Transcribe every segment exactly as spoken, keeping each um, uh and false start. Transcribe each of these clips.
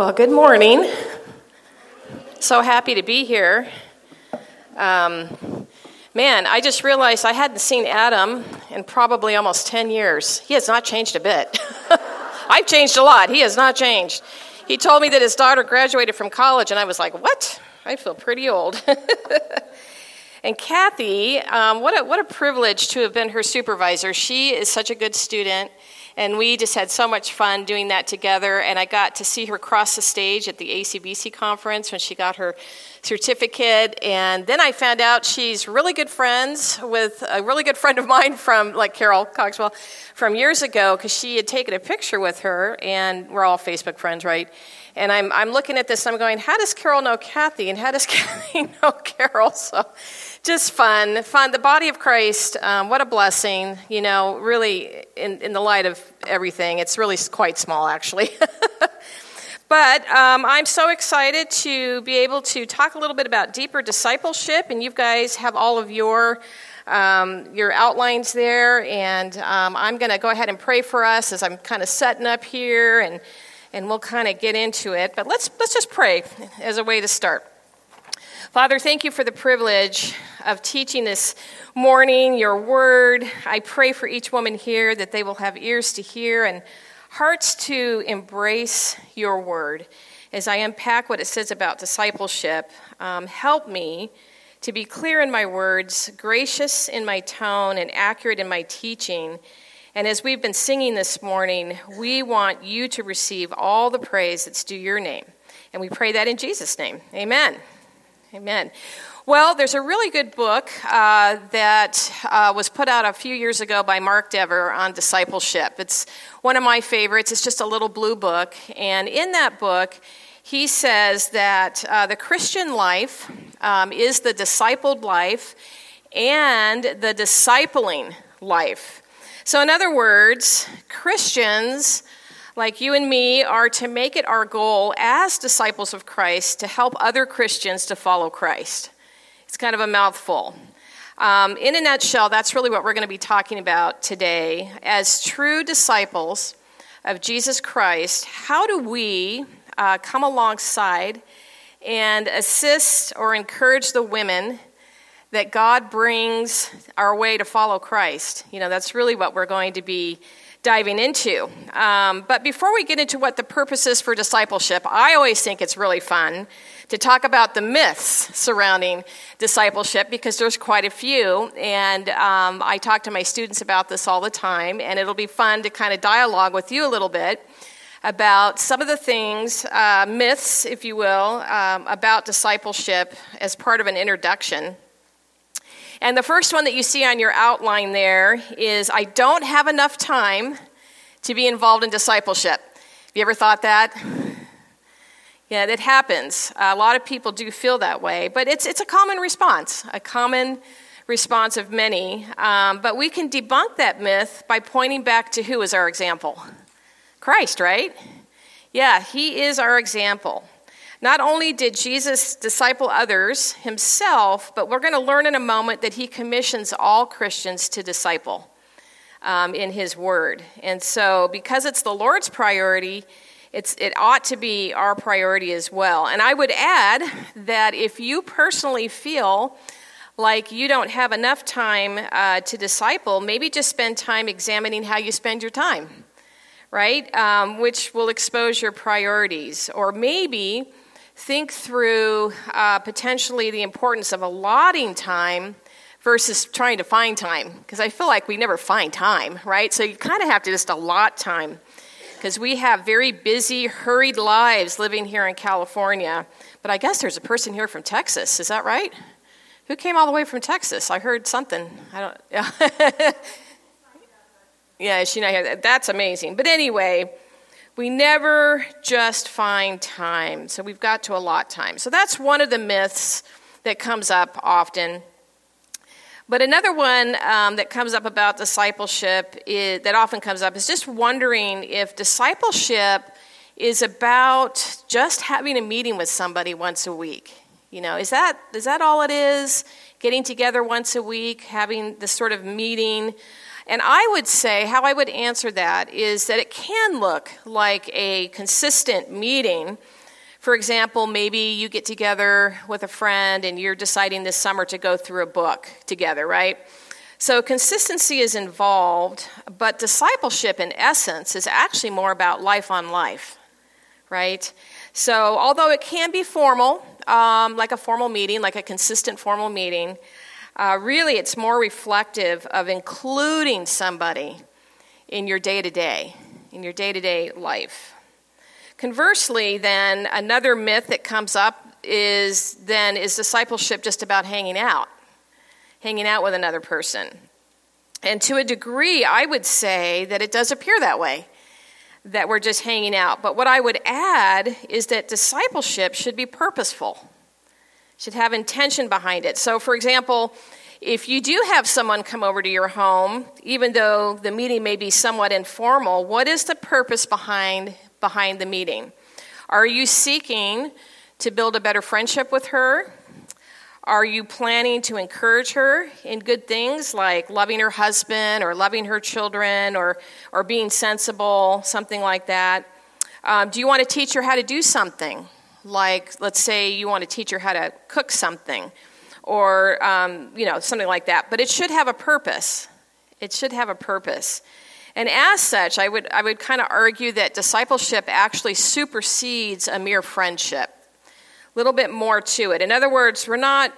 Well, good morning. So happy to be here. Um, man, I just realized I hadn't seen Adam in probably almost ten years. He has not changed a bit. I've changed a lot. He has not changed. He told me that his daughter graduated from college, and I was like, what? I feel pretty old. And Kathy, um, what a, what a privilege to have been her supervisor. She is such a good student. And we just had so much fun doing that together, and I got to see her cross the stage at the A C B C conference when she got her certificate, and then I found out she's really good friends with a really good friend of mine from, like Carol Cogswell, from years ago, because she had taken a picture with her, and we're all Facebook friends, right? And I'm I'm looking at this, and I'm going, how does Carol know Kathy, and how does Kathy know Carol? So just fun, fun. The body of Christ, um, what a blessing, you know, really in, in the light of everything. It's really quite small, actually. But um, I'm so excited to be able to talk a little bit about deeper discipleship, and you guys have all of your um, your outlines there, and um, I'm going to go ahead and pray for us as I'm kind of setting up here, and and we'll kind of get into it. But let's let's just pray as a way to start. Father, thank you for the privilege of teaching this morning, your word. I pray for each woman here that they will have ears to hear and hearts to embrace your word. As I unpack what it says about discipleship, um, help me to be clear in my words, gracious in my tone, and accurate in my teaching. And as we've been singing this morning, we want you to receive all the praise that's due your name. And we pray that in Jesus' name. Amen. Amen. Well, there's a really good book uh, that uh, was put out a few years ago by Mark Dever on discipleship. It's one of my favorites. It's just a little blue book. And in that book, he says that uh, the Christian life um, is the discipled life and the discipling life. So in other words, Christians like you and me are to make it our goal as disciples of Christ to help other Christians to follow Christ. It's kind of a mouthful. Um, in a nutshell, that's really what we're going to be talking about today. As true disciples of Jesus Christ, how do we uh, come alongside and assist or encourage the women that God brings our way to follow Christ? You know, that's really what we're going to be diving into. Um, but before we get into what the purpose is for discipleship, I always think it's really fun to talk about the myths surrounding discipleship because there's quite a few, and um, I talk to my students about this all the time, and it'll be fun to kind of dialogue with you a little bit about some of the things, uh, myths, if you will, um, about discipleship as part of an introduction. And the first one that you see on your outline there is, I don't have enough time to be involved in discipleship. Have you ever thought that? Yeah, that happens. A lot of people do feel that way, but it's it's a common response, a common response of many. Um, but we can debunk that myth by pointing back to who is our example? Christ, right? Yeah, he is our example. Not only did Jesus disciple others himself, but we're going to learn in a moment that he commissions all Christians to disciple um, in his word. And so because it's the Lord's priority, it's, it ought to be our priority as well. And I would add that if you personally feel like you don't have enough time uh, to disciple, maybe just spend time examining how you spend your time, right? Um, which will expose your priorities. Or maybe think through uh, potentially the importance of allotting time versus trying to find time, because I feel like we never find time, right? So you kind of have to just allot time, because we have very busy, hurried lives living here in California. But I guess there's a person here from Texas, is that right? Who came all the way from Texas? I heard something. I don't. Yeah, yeah, she not here. That's amazing. But anyway, we never just find time, so we've got to allot time. So that's one of the myths that comes up often. But another one um, that comes up about discipleship is, that often comes up is just wondering if discipleship is about just having a meeting with somebody once a week. You know, is that is that all it is? Getting together once a week, having this sort of meeting. And I would say how I would answer that is that it can look like a consistent meeting. For example, maybe you get together with a friend and you're deciding this summer to go through a book together, right? So consistency is involved, but discipleship in essence is actually more about life on life, right? So although it can be formal, um, like a formal meeting, like a consistent formal meeting, uh, really it's more reflective of including somebody in your day-to-day, in your day-to-day life. Conversely, then, another myth that comes up is then is discipleship just about hanging out, hanging out with another person. And to a degree, I would say that it does appear that way, that we're just hanging out. But what I would add is that discipleship should be purposeful, should have intention behind it. So, for example, if you do have someone come over to your home, even though the meeting may be somewhat informal, what is the purpose behind behind the meeting? Are you seeking to build a better friendship with her? Are you planning to encourage her in good things like loving her husband or loving her children or, or being sensible, something like that? Um, do you want to teach her how to do something? Like, let's say you want to teach her how to cook something or, um, you know, something like that. But it should have a purpose. It should have a purpose. And as such, I would I would kind of argue that discipleship actually supersedes a mere friendship. A little bit more to it. In other words, we're not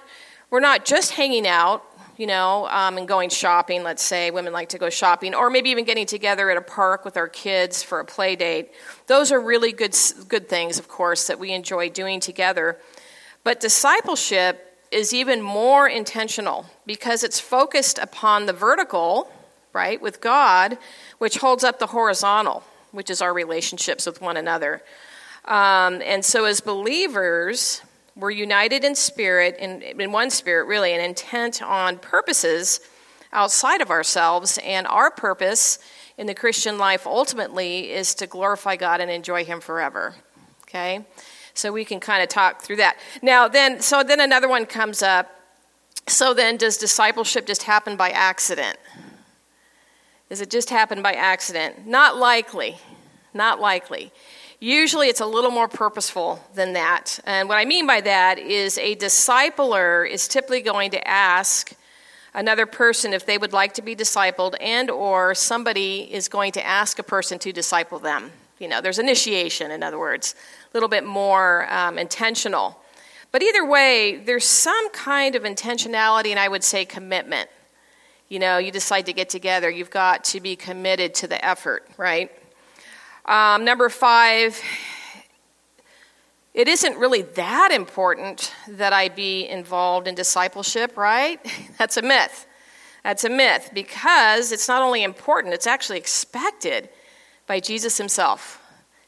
we're not just hanging out, you know, um, and going shopping. Let's say women like to go shopping, or maybe even getting together at a park with our kids for a play date. Those are really good good things, of course, that we enjoy doing together. But discipleship is even more intentional because it's focused upon the vertical, right, with God, which holds up the horizontal, which is our relationships with one another. Um, and so as believers, we're united in spirit, in, in one spirit really, and intent on purposes outside of ourselves. And our purpose in the Christian life ultimately is to glorify God and enjoy Him forever, okay? So we can kind of talk through that. Now then, so then another one comes up. So then does discipleship just happen by accident? Does it just happen by accident? Not likely. Not likely. Usually it's a little more purposeful than that. And what I mean by that is a discipler is typically going to ask another person if they would like to be discipled, and or somebody is going to ask a person to disciple them. You know, there's initiation, in other words, a little bit more um, intentional. But either way, there's some kind of intentionality and I would say commitment. You know, you decide to get together, you've got to be committed to the effort, right? Um, number five, it isn't really that important that I be involved in discipleship, right? That's a myth. That's a myth because it's not only important, it's actually expected by Jesus Himself,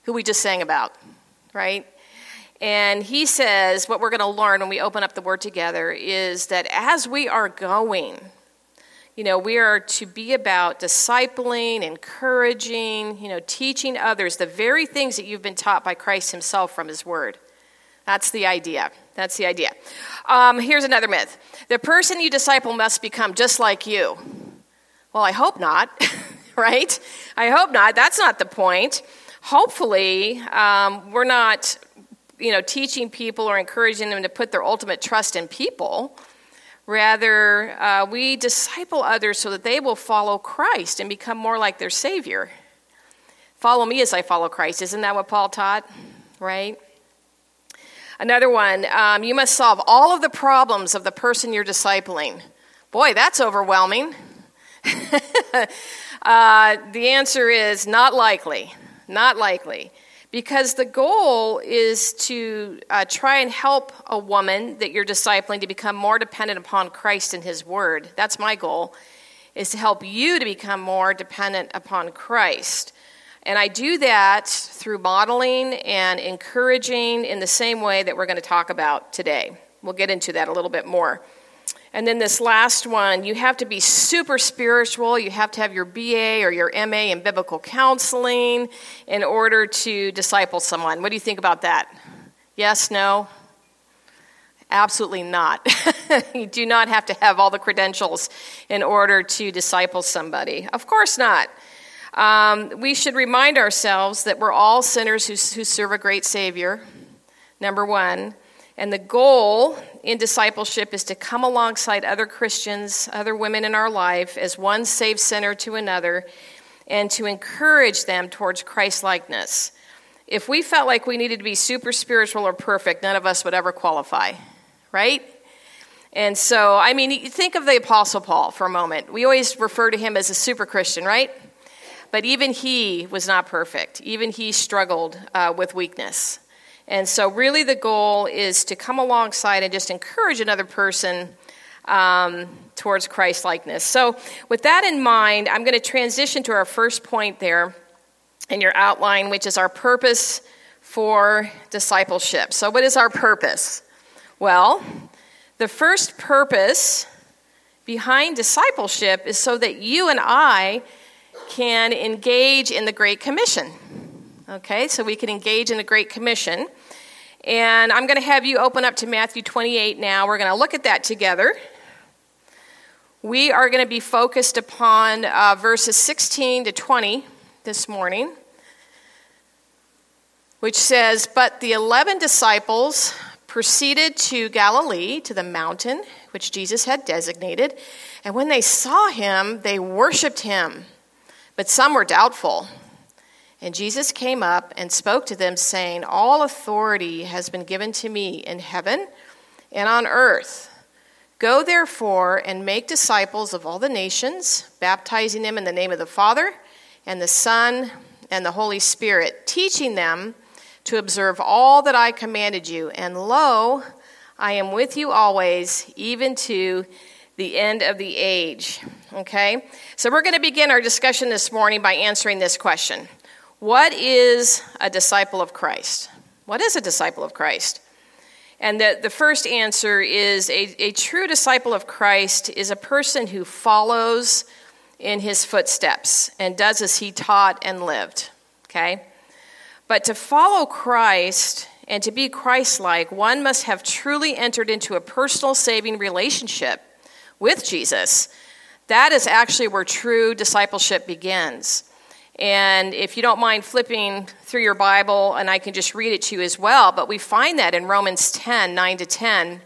who we just sang about, right? And He says what we're going to learn when we open up the Word together is that as we are going, you know, we are to be about discipling, encouraging, you know, teaching others the very things that you've been taught by Christ Himself from His Word. That's the idea. That's the idea. Um, here's another myth. The person you disciple must become just like you. Well, I hope not, right? I hope not. That's not the point. Hopefully, um, we're not, you know, teaching people or encouraging them to put their ultimate trust in people. Rather, uh, we disciple others so that they will follow Christ and become more like their Savior. Follow me as I follow Christ. Isn't that what Paul taught? Right? Another one, um, you must solve all of the problems of the person you're discipling. Boy, that's overwhelming. uh, the answer is not likely. Not likely. Because the goal is to uh, try and help a woman that you're discipling to become more dependent upon Christ and His Word. That's my goal, is to help you to become more dependent upon Christ. And I do that through modeling and encouraging in the same way that we're going to talk about today. We'll get into that a little bit more. And then this last one, you have to be super spiritual. You have to have your B A or your M A in biblical counseling in order to disciple someone. What do you think about that? Yes, no? Absolutely not. You do not have to have all the credentials in order to disciple somebody. Of course not. Um, we should remind ourselves that we're all sinners who, who serve a great Savior, number one. And the goal in discipleship is to come alongside other Christians, other women in our life, as one saved sinner to another, and to encourage them towards Christ-likeness. If we felt like we needed to be super spiritual or perfect, none of us would ever qualify, right? And so, I mean, think of the Apostle Paul for a moment. We always refer to him as a super Christian, right? But even he was not perfect. Even he struggled uh, with weakness. And so really the goal is to come alongside and just encourage another person um, towards Christ-likeness. So with that in mind, I'm going to transition to our first point there in your outline, which is our purpose for discipleship. So what is our purpose? Well, the first purpose behind discipleship is so that you and I can engage in the Great Commission. Okay, so we can engage in the Great Commission. And I'm going to have you open up to Matthew twenty-eight now. We're going to look at that together. We are going to be focused upon uh, verses sixteen to twenty this morning, which says, "But the eleven disciples proceeded to Galilee, to the mountain which Jesus had designated. And when they saw him, they worshipped him. But some were doubtful. And Jesus came up and spoke to them, saying, 'All authority has been given to me in heaven and on earth. Go therefore and make disciples of all the nations, baptizing them in the name of the Father and the Son and the Holy Spirit, teaching them to observe all that I commanded you. And lo, I am with you always, even to the end of the age.'" Okay? So we're going to begin our discussion this morning by answering this question. What is a disciple of Christ? What is a disciple of Christ? And the, the first answer is a, a true disciple of Christ is a person who follows in his footsteps and does as he taught and lived, okay? But to follow Christ and to be Christ-like, one must have truly entered into a personal saving relationship with Jesus. That is actually where true discipleship begins. And if you don't mind flipping through your Bible, and I can just read it to you as well, but we find that in Romans ten, nine to ten,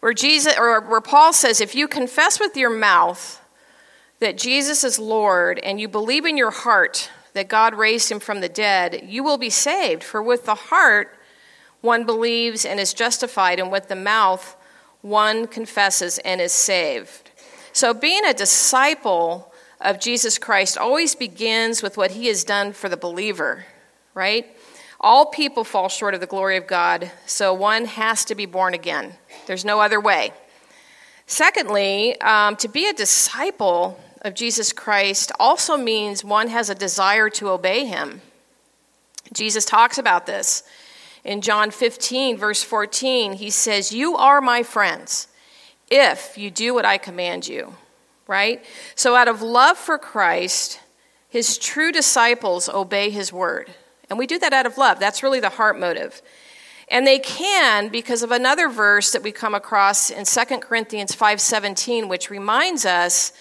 where Jesus, or where Paul says, "If you confess with your mouth that Jesus is Lord, and you believe in your heart that God raised him from the dead, you will be saved. For with the heart one believes and is justified, and with the mouth one confesses and is saved." So being a disciple of Jesus Christ always begins with what he has done for the believer, right? All people fall short of the glory of God, so one has to be born again. There's no other way. Secondly, um, to be a disciple of Jesus Christ also means one has a desire to obey him. Jesus talks about this. In John fifteen, verse fourteen, he says, "You are my friends if you do what I command you," right? So out of love for Christ, his true disciples obey his word. And we do that out of love. That's really the heart motive. And they can because of another verse that we come across in Second Corinthians five seventeen, which reminds us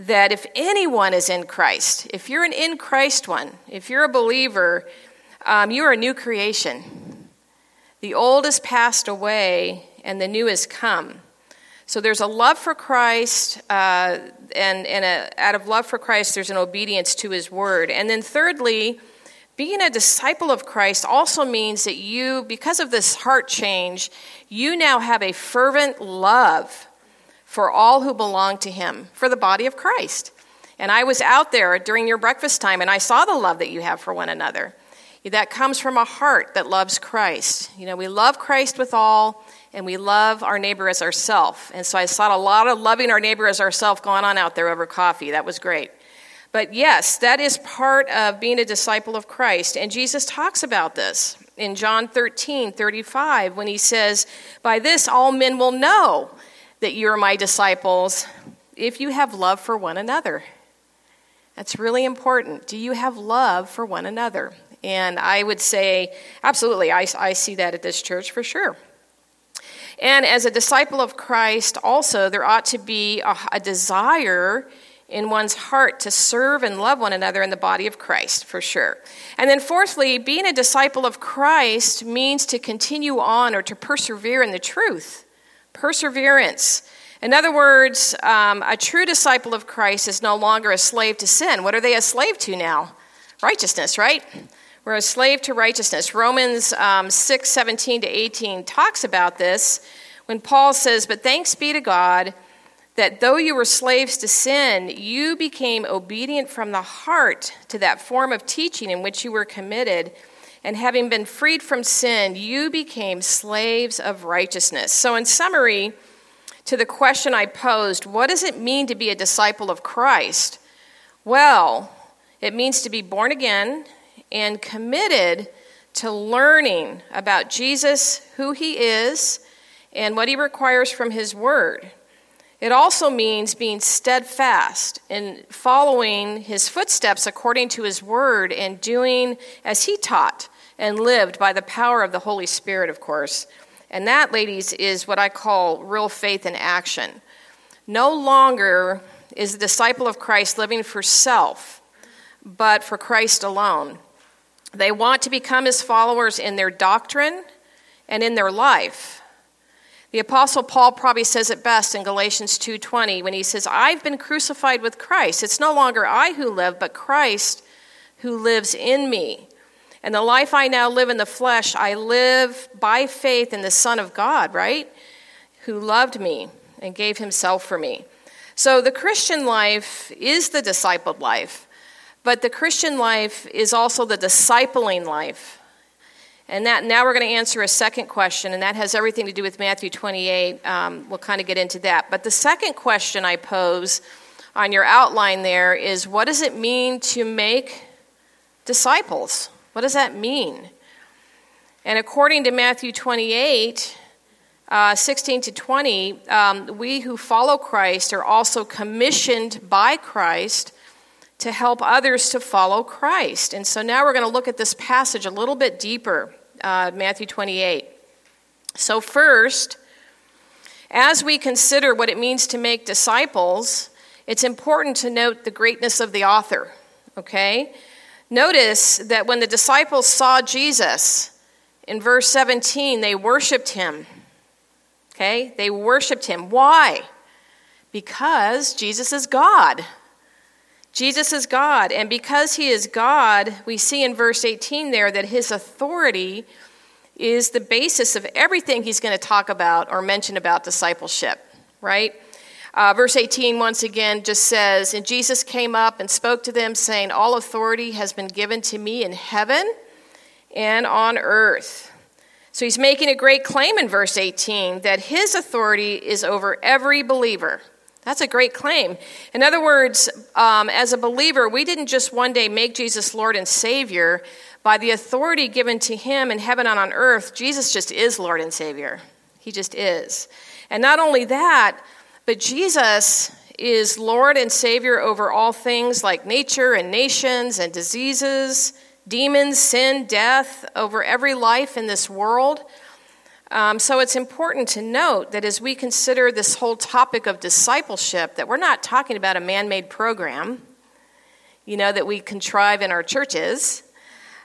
that if anyone is in Christ, if you're an in Christ one, if you're a believer, um, you are a new creation. The old has passed away and the new has come. So there's a love for Christ, uh, and, and a, out of love for Christ, there's an obedience to his word. And then thirdly, being a disciple of Christ also means that you, because of this heart change, you now have a fervent love for all who belong to him, for the body of Christ. And I was out there during your breakfast time, and I saw the love that you have for one another. That comes from a heart that loves Christ. You know, we love Christ with all, and we love our neighbor as ourselves. And so I saw a lot of loving our neighbor as ourselves going on out there over coffee. That was great. But yes, that is part of being a disciple of Christ. And Jesus talks about this in John thirteen, thirty-five, when he says, "By this all men will know that you are my disciples, if you have love for one another." That's really important. Do you have love for one another? And I would say, absolutely, I, I see that at this church for sure. And as a disciple of Christ also, there ought to be a, a desire in one's heart to serve and love one another in the body of Christ, for sure. And then fourthly, being a disciple of Christ means to continue on or to persevere in the truth. Perseverance. In other words, um, a true disciple of Christ is no longer a slave to sin. What are they a slave to now? Righteousness, right? We're a slave to righteousness. Romans um, six, seventeen to eighteen talks about this when Paul says, "But thanks be to God that though you were slaves to sin, you became obedient from the heart to that form of teaching in which you were committed. And having been freed from sin, you became slaves of righteousness." So in summary, to the question I posed, what does it mean to be a disciple of Christ? Well, it means to be born again and committed to learning about Jesus, who he is, and what he requires from his word. It also means being steadfast in following his footsteps according to his word and doing as he taught and lived by the power of the Holy Spirit, of course. And that, ladies, is what I call real faith in action. No longer is the disciple of Christ living for self, but for Christ alone. They want to become his followers in their doctrine and in their life. The Apostle Paul probably says it best in Galatians two twenty when he says, "I've been crucified with Christ. It's no longer I who live, but Christ who lives in me. And the life I now live in the flesh, I live by faith in the Son of God," right? "Who loved me and gave himself for me." So the Christian life is the discipled life, but the Christian life is also the discipling life. And that now we're going to answer a second question, and that has everything to do with Matthew twenty-eight. Um, we'll kind of get into that. But the second question I pose on your outline there is, what does it mean to make disciples? What does that mean? And according to Matthew twenty-eight, uh, sixteen to twenty, um, we who follow Christ are also commissioned by Christ to help others to follow Christ. And so now we're going to look at this passage a little bit deeper. Uh, Matthew twenty-eight. So first, as we consider what it means to make disciples, it's important to note the greatness of the author, okay? Notice that when the disciples saw Jesus, in verse seventeen, they worshiped him, okay? They worshiped him. Why? Because Jesus is God. Jesus is God, and because he is God, we see in verse eighteen there that his authority is the basis of everything he's going to talk about or mention about discipleship, right? Uh, verse eighteen, once again, just says, "And Jesus came up and spoke to them, saying, 'All authority has been given to me in heaven and on earth.'" So he's making a great claim in verse eighteen that his authority is over every believer. That's a great claim. In other words, um, as a believer, we didn't just one day make Jesus Lord and Savior. By the authority given to him in heaven and on earth, Jesus just is Lord and Savior. He just is. And not only that, but Jesus is Lord and Savior over all things like nature and nations and diseases, demons, sin, death, over every life in this world. Um, so it's important to note that as we consider this whole topic of discipleship, that we're not talking about a man-made program, you know, that we contrive in our churches.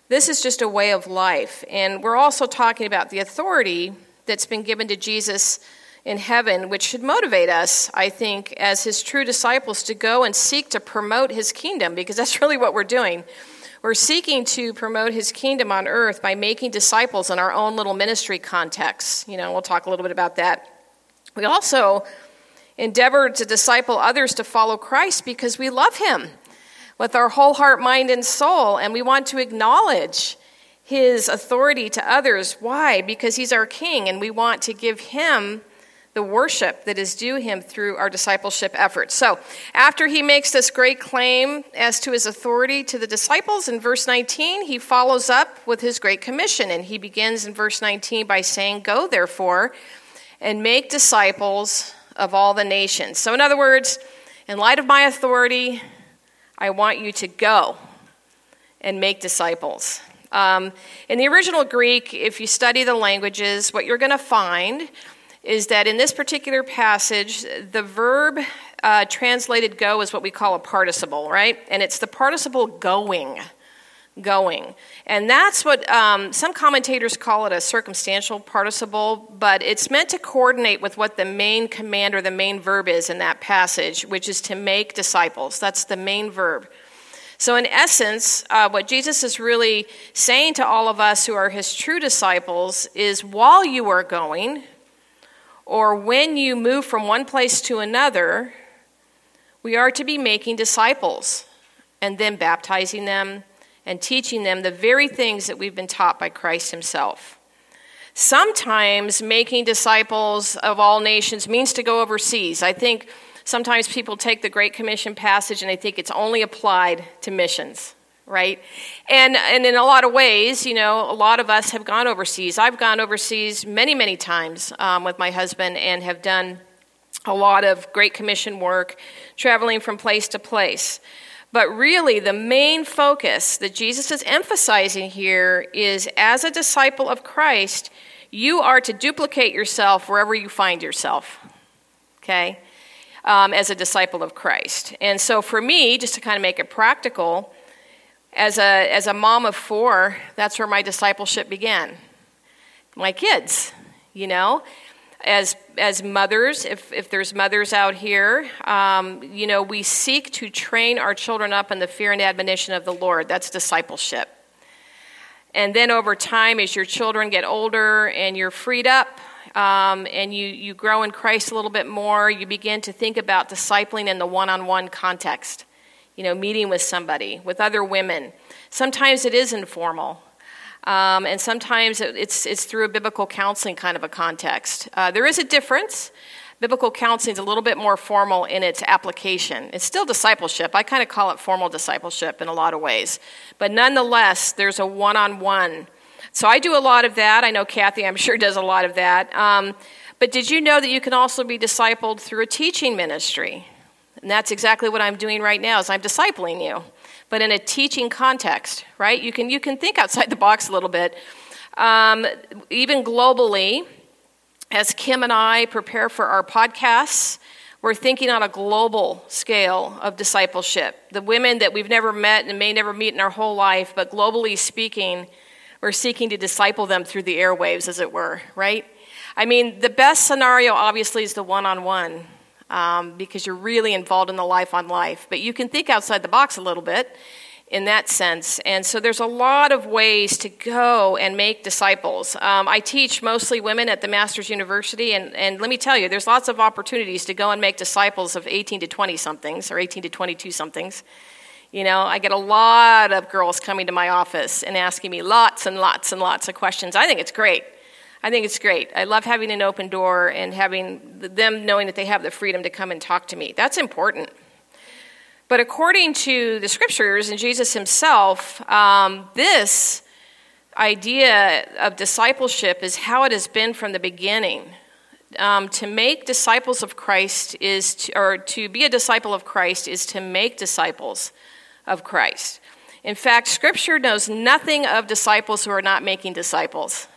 This is just a way of life. And we're also talking about the authority that's been given to Jesus in heaven, which should motivate us, I think, as his true disciples to go and seek to promote his kingdom, because that's really what we're doing. We're seeking to promote his kingdom on earth by making disciples in our own little ministry context. You know, we'll talk a little bit about that. We also endeavor to disciple others to follow Christ because we love him with our whole heart, mind, and soul, and we want to acknowledge his authority to others. Why? Because he's our king, and we want to give him the worship that is due him through our discipleship efforts. So after he makes this great claim as to his authority to the disciples, in verse nineteen, he follows up with his great commission. And he begins in verse nineteen by saying, "Go, therefore, and make disciples of all the nations." So in other words, in light of my authority, I want you to go and make disciples. Um, in the original Greek, if you study the languages, what you're going to find is that in this particular passage, the verb uh, translated go is what we call a participle, right? And it's the participle going, going. And that's what um, some commentators call it, a circumstantial participle, but it's meant to coordinate with what the main command or the main verb is in that passage, which is to make disciples. That's the main verb. So in essence, uh, what Jesus is really saying to all of us who are his true disciples is while you are going, or when you move from one place to another, we are to be making disciples and then baptizing them and teaching them the very things that we've been taught by Christ himself. Sometimes making disciples of all nations means to go overseas. I think sometimes people take the Great Commission passage and they think it's only applied to missions, right? And and in a lot of ways, you know, a lot of us have gone overseas. I've gone overseas many, many times um, with my husband and have done a lot of Great Commission work, traveling from place to place. But really, the main focus that Jesus is emphasizing here is as a disciple of Christ, you are to duplicate yourself wherever you find yourself, okay? Um, as a disciple of Christ. And so for me, just to kind of make it practical, as a as a mom of four, that's where my discipleship began. My kids, you know, as as mothers, if, if there's mothers out here, um, you know, we seek to train our children up in the fear and admonition of the Lord. That's discipleship. And then over time, as your children get older and you're freed up, Um, and you, you grow in Christ a little bit more, you begin to think about discipling in the one-on-one context, you know, meeting with somebody, with other women. Sometimes it is informal, um, and sometimes it's it's through a biblical counseling kind of a context. Uh, there is a difference. Biblical counseling is a little bit more formal in its application. It's still discipleship. I kind of call it formal discipleship in a lot of ways. But nonetheless, there's a one-on-one. So I do a lot of that. I know Kathy, I'm sure, does a lot of that. Um, but did you know that you can also be discipled through a teaching ministry? And that's exactly what I'm doing right now is I'm discipling you, but in a teaching context, right? You can you can think outside the box a little bit. Um, even globally, as Kim and I prepare for our podcasts, we're thinking on a global scale of discipleship. The women that we've never met and may never meet in our whole life, but globally speaking, we're seeking to disciple them through the airwaves, as it were, right? I mean, the best scenario, obviously, is the one-on-one um, because you're really involved in the life on life. But you can think outside the box a little bit in that sense. And so there's a lot of ways to go and make disciples. Um, I teach mostly women at the Masters University, and, and let me tell you, there's lots of opportunities to go and make disciples of eighteen to twenty-somethings or eighteen to twenty-two-somethings. You know, I get a lot of girls coming to my office and asking me lots and lots and lots of questions. I think it's great. I think it's great. I love having an open door and having them knowing that they have the freedom to come and talk to me. That's important. But according to the scriptures and Jesus himself, um, this idea of discipleship is how it has been from the beginning. Um, to make disciples of Christ is, to, or to be a disciple of Christ is to make disciples of Christ. In fact, Scripture knows nothing of disciples who are not making disciples,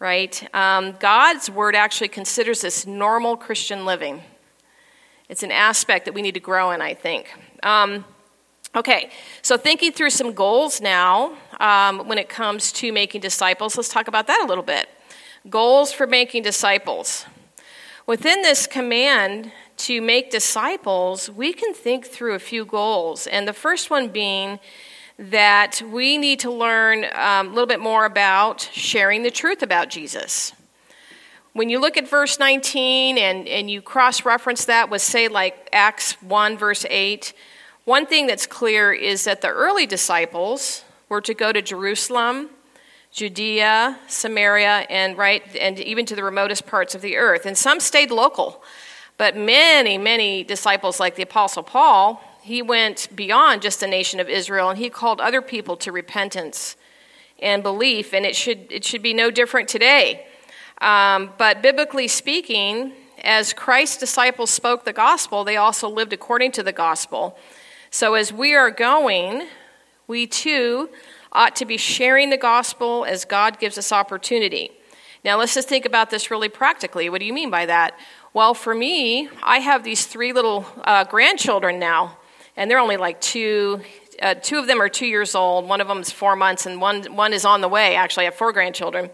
right? Um, God's Word actually considers this normal Christian living. It's an aspect that we need to grow in, I think. Um, okay, so thinking through some goals now um, when it comes to making disciples, let's talk about that a little bit. Goals for making disciples. Within this command to make disciples, we can think through a few goals. And the first one being that we need to learn um, a little bit more about sharing the truth about Jesus. When you look at verse nineteen and, and you cross-reference that with, say, like Acts one, verse eight, one thing that's clear is that the early disciples were to go to Jerusalem, Judea, Samaria, and right, and even to the remotest parts of the earth. And some stayed local. But many, many disciples, like the Apostle Paul, he went beyond just the nation of Israel, and he called other people to repentance and belief, and it should it should be no different today. Um, but biblically speaking, as Christ's disciples spoke the gospel, they also lived according to the gospel. So as we are going, we too ought to be sharing the gospel as God gives us opportunity. Now, let's just think about this really practically. What do you mean by that? Well, for me, I have these three little uh, grandchildren now, and they're only like two. Uh, two of them are two years old. One of them is four months, and one one is on the way. Actually, I have four grandchildren.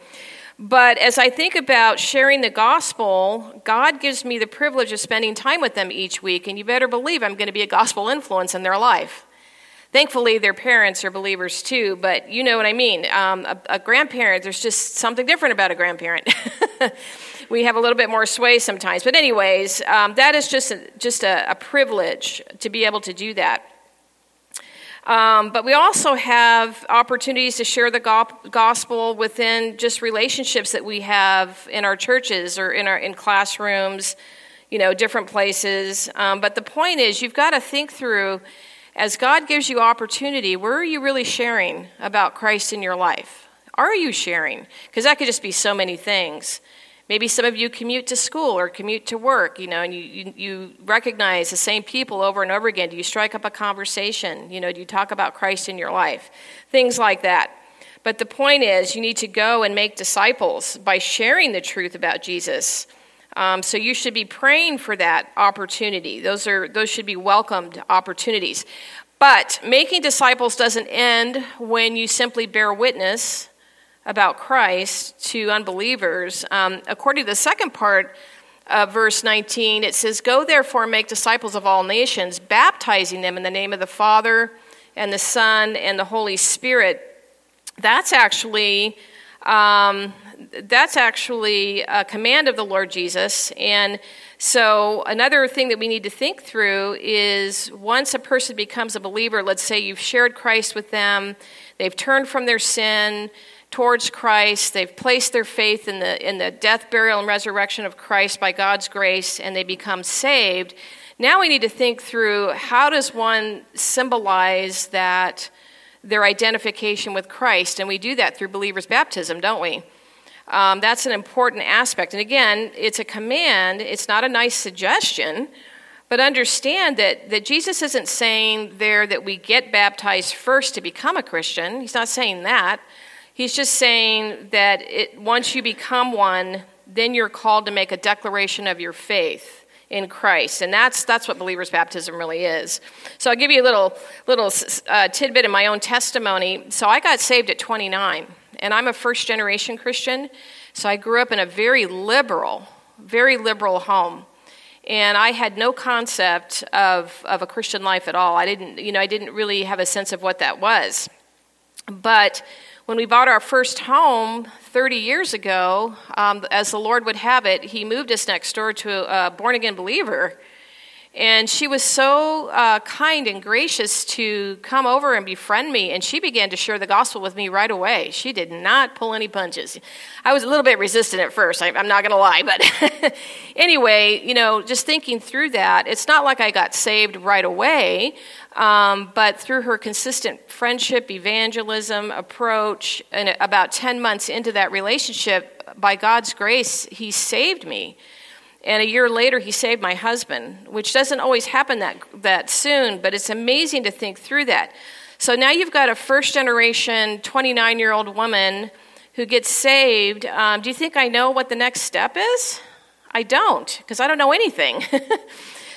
But as I think about sharing the gospel, God gives me the privilege of spending time with them each week, and you better believe I'm going to be a gospel influence in their life. Thankfully, their parents are believers too, but you know what I mean. Um, a, a grandparent, there's just something different about a grandparent. We have a little bit more sway sometimes. But anyways, um, that is just a, just a, a privilege to be able to do that. Um, but we also have opportunities to share the go- gospel within just relationships that we have in our churches or in our in classrooms, you know, different places. Um, but the point is, you've got to think through, as God gives you opportunity, where are you really sharing about Christ in your life? Are you sharing? Because that could just be so many things. Maybe some of you commute to school or commute to work, you know, and you, you, you recognize the same people over and over again. Do you strike up a conversation? You know, do you talk about Christ in your life? Things like that. But the point is, you need to go and make disciples by sharing the truth about Jesus. Um, so you should be praying for that opportunity. Those are those should be welcomed opportunities. But making disciples doesn't end when you simply bear witness about Christ to unbelievers. Um, according to the second part of verse nineteen, it says, "Go therefore and make disciples of all nations, baptizing them in the name of the Father and the Son and the Holy Spirit." That's actually um, that's actually a command of the Lord Jesus. And so another thing that we need to think through is, once a person becomes a believer, let's say you've shared Christ with them, they've turned from their sin towards Christ, they've placed their faith in the in the death, burial, and resurrection of Christ by God's grace, and they become saved. Now we need to think through, how does one symbolize that, their identification with Christ? And we do that through believers' baptism, don't we? Um, that's an important aspect. And again, it's a command, it's not a nice suggestion, but understand that, that Jesus isn't saying there that we get baptized first to become a Christian. He's not saying that. He's just saying that it, once you become one, then you're called to make a declaration of your faith in Christ, and that's that's what believers' baptism really is. So I'll give you a little little uh, tidbit in my own testimony. So I got saved at twenty-nine, and I'm a first generation Christian. So I grew up in a very liberal, very liberal home, and I had no concept of of a Christian life at all. I didn't, you know, I didn't really have a sense of what that was, but when we bought our first home thirty years ago, um, as the Lord would have it, he moved us next door to a born-again believer. And she was so uh, kind and gracious to come over and befriend me, and she began to share the gospel with me right away. She did not pull any punches. I was a little bit resistant at first, I, I'm not going to lie. But anyway, you know, just thinking through that, it's not like I got saved right away. Um, but through her consistent friendship, evangelism, approach, and about ten months into that relationship, by God's grace, he saved me. And a year later, he saved my husband, which doesn't always happen that that soon, but it's amazing to think through that. So now you've got a first-generation, twenty-nine-year-old woman who gets saved. Um, do you think I know what the next step is? I don't, because I don't know anything.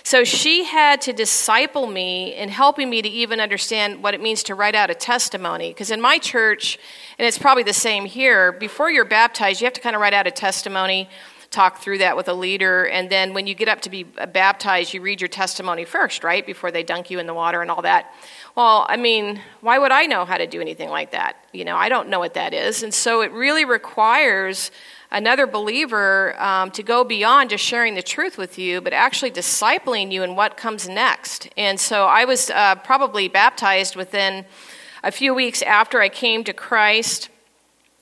So she had to disciple me in helping me to even understand what it means to write out a testimony. Because in my church, and it's probably the same here, before you're baptized, you have to kind of write out a testimony, talk through that with a leader, and then when you get up to be baptized, you read your testimony first, right, before they dunk you in the water and all that. Well, I mean, why would I know how to do anything like that? You know, I don't know what that is. And so it really requires another believer um, to go beyond just sharing the truth with you, but actually discipling you in what comes next. And so I was uh, probably baptized within a few weeks after I came to Christ.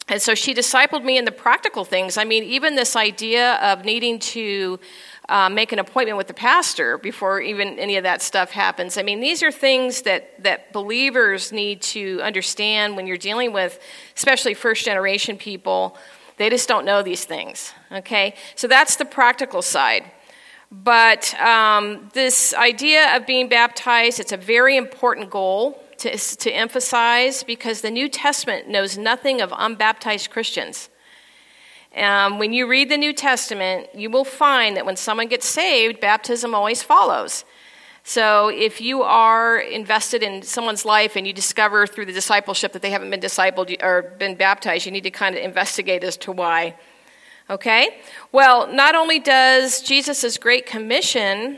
And so she discipled me in the practical things. I mean, even this idea of needing to uh, make an appointment with the pastor before even any of that stuff happens. I mean, these are things that, that believers need to understand when you're dealing with, especially first-generation people. They just don't know these things, okay? So that's the practical side. But um, this idea of being baptized, it's a very important goal to, to emphasize, because the New Testament knows nothing of unbaptized Christians. Um, when you read the New Testament, you will find that when someone gets saved, baptism always follows. So if you are invested in someone's life and you discover through the discipleship that they haven't been discipled or been baptized, you need to kind of investigate as to why. Okay? Well, not only does Jesus' Great Commission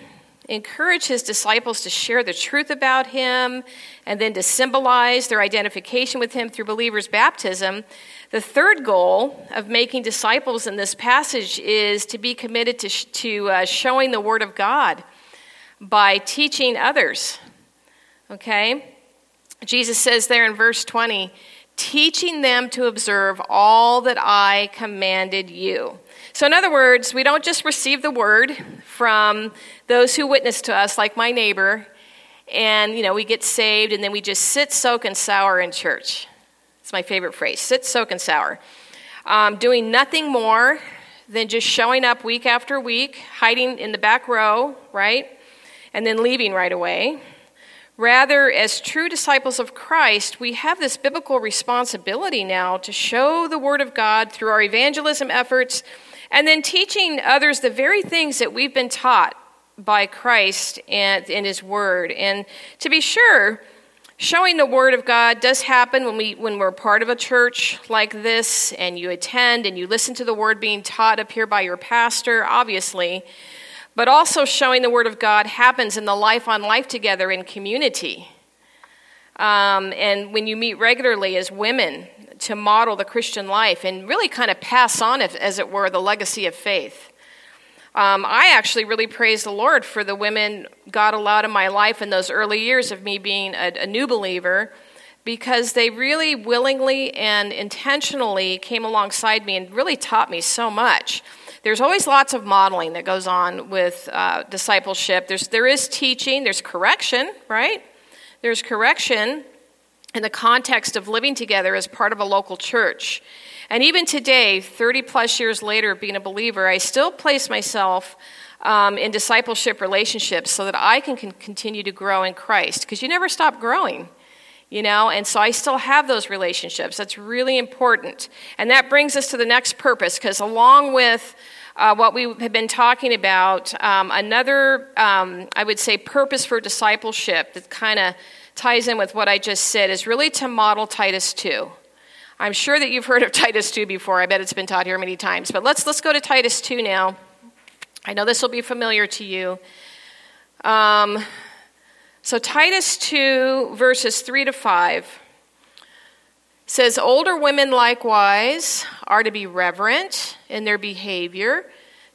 encourage his disciples to share the truth about him and then to symbolize their identification with him through believers' baptism, the third goal of making disciples in this passage is to be committed to, sh- to uh, showing the Word of God by teaching others, okay? Jesus says there in verse twenty, teaching them to observe all that I commanded you. So in other words, we don't just receive the word from those who witness to us, like my neighbor, and, you know, we get saved, and then we just sit, soak, and sour in church. It's my favorite phrase, sit, soak, and sour. Um, doing nothing more than just showing up week after week, hiding in the back row, right? And then leaving right away. Rather, as true disciples of Christ, we have this biblical responsibility now to show the Word of God through our evangelism efforts and then teaching others the very things that we've been taught by Christ and in His Word. And to be sure, showing the Word of God does happen when, we, when we're part of a church like this and you attend and you listen to the Word being taught up here by your pastor, obviously. But also showing the Word of God happens in the life on life together in community. Um, and when you meet regularly as women to model the Christian life and really kind of pass on, if, as it were, the legacy of faith. Um, I actually really praise the Lord for the women God allowed in my life in those early years of me being a, a new believer, because they really willingly and intentionally came alongside me and really taught me so much. There's always lots of modeling that goes on with uh, discipleship. There's, there is teaching. There's correction, right? There's correction in the context of living together as part of a local church. And even today, thirty-plus years later of being a believer, I still place myself um, in discipleship relationships so that I can, can continue to grow in Christ. Because you never stop growing. You know, and so I still have those relationships. That's really important. And that brings us to the next purpose, because along with uh, what we have been talking about, um, another, um, I would say, purpose for discipleship that kind of ties in with what I just said is really to model Titus two. I'm sure that you've heard of Titus two before. I bet it's been taught here many times. But let's let's go to Titus two now. I know this will be familiar to you. Um So Titus two, verses three to five, says, older women likewise are to be reverent in their behavior,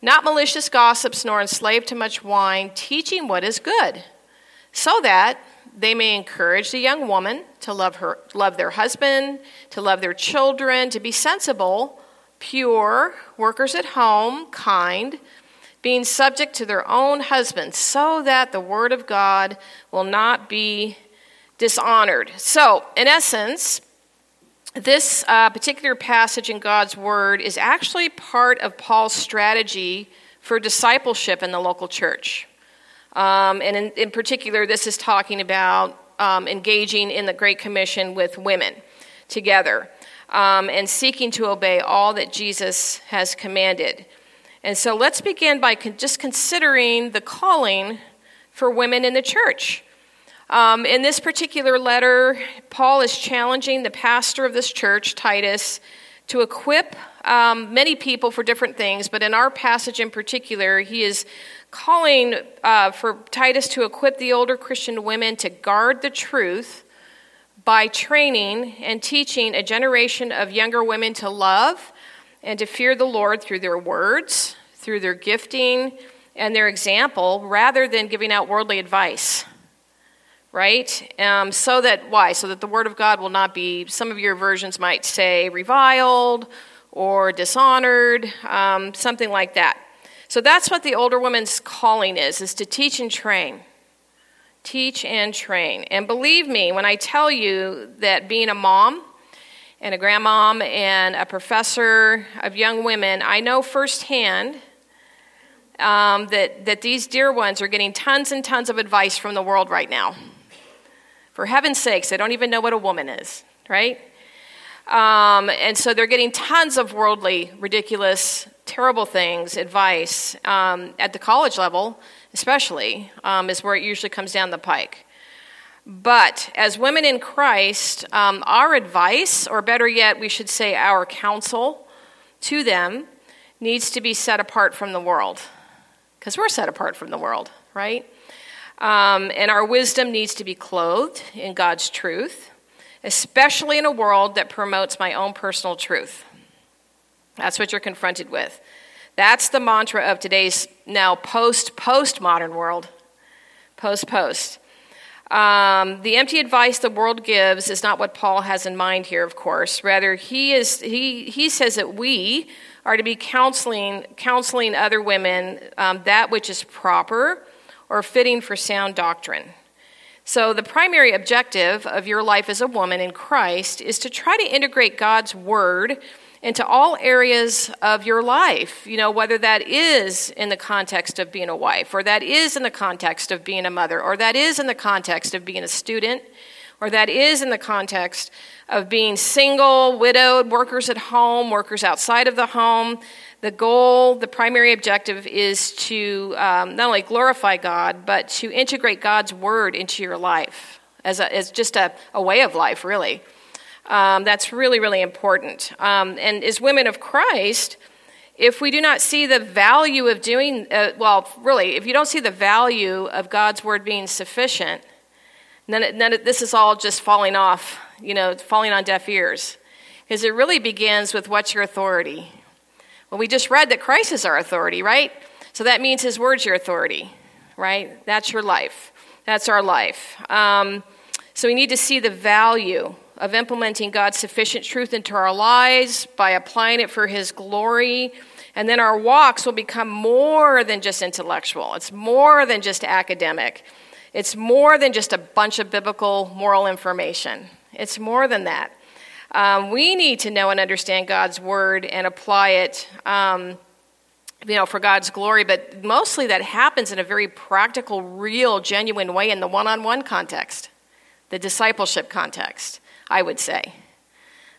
not malicious gossips, nor enslaved to much wine, teaching what is good, so that they may encourage the young woman to love her, love their husband, to love their children, to be sensible, pure, workers at home, kind, being subject to their own husbands, so that the word of God will not be dishonored. So, in essence, this uh, particular passage in God's word is actually part of Paul's strategy for discipleship in the local church. Um, and in, in particular, this is talking about um, engaging in the Great Commission with women together um, and seeking to obey all that Jesus has commanded. And so let's begin by con- just considering the calling for women in the church. Um, in this particular letter, Paul is challenging the pastor of this church, Titus, to equip um, many people for different things. But in our passage in particular, he is calling uh, for Titus to equip the older Christian women to guard the truth by training and teaching a generation of younger women to love and to fear the Lord through their words, through their gifting, and their example, rather than giving out worldly advice, right? Um, so that, why? So that the word of God will not be, some of your versions might say, reviled or dishonored, um, something like that. So that's what the older woman's calling is, is to teach and train. Teach and train. And believe me when I tell you that being a mom and a grandmom, and a professor of young women, I know firsthand um, that, that these dear ones are getting tons and tons of advice from the world right now. For heaven's sakes, they don't even know what a woman is, right? Um, and so they're getting tons of worldly, ridiculous, terrible things, advice, um, at the college level especially, um, is where it usually comes down the pike. But as women in Christ, um, our advice, or better yet, we should say our counsel to them, needs to be set apart from the world, because we're set apart from the world, right? Um, and our wisdom needs to be clothed in God's truth, especially in a world that promotes my own personal truth. That's what you're confronted with. That's the mantra of today's now post-post-modern world, post-post. Um, the empty advice the world gives is not what Paul has in mind here, of course. Rather, he is he he says that we are to be counseling counseling other women um, that which is proper or fitting for sound doctrine. So the primary objective of your life as a woman in Christ is to try to integrate God's word into all areas of your life, you know, whether that is in the context of being a wife, or that is in the context of being a mother, or that is in the context of being a student, or that is in the context of being single, widowed, workers at home, workers outside of the home. The goal, the primary objective is to um, not only glorify God, but to integrate God's word into your life as, a, as just a, a way of life, really. Um, that's really, really important. Um, and as women of Christ, if we do not see the value of doing, uh, well, really, if you don't see the value of God's word being sufficient, None of, none of, this is all just falling off, you know, falling on deaf ears. Because it really begins with, what's your authority? Well, we just read that Christ is our authority, right? So that means his word's your authority, right? That's your life. That's our life. Um, so we need to see the value of implementing God's sufficient truth into our lives by applying it for his glory. And then our walks will become more than just intellectual. It's more than just academic. It's more than just a bunch of biblical moral information. It's more than that. Um, we need to know and understand God's word and apply it, um, you know, for God's glory. But mostly that happens in a very practical, real, genuine way in the one-on-one context, the discipleship context, I would say.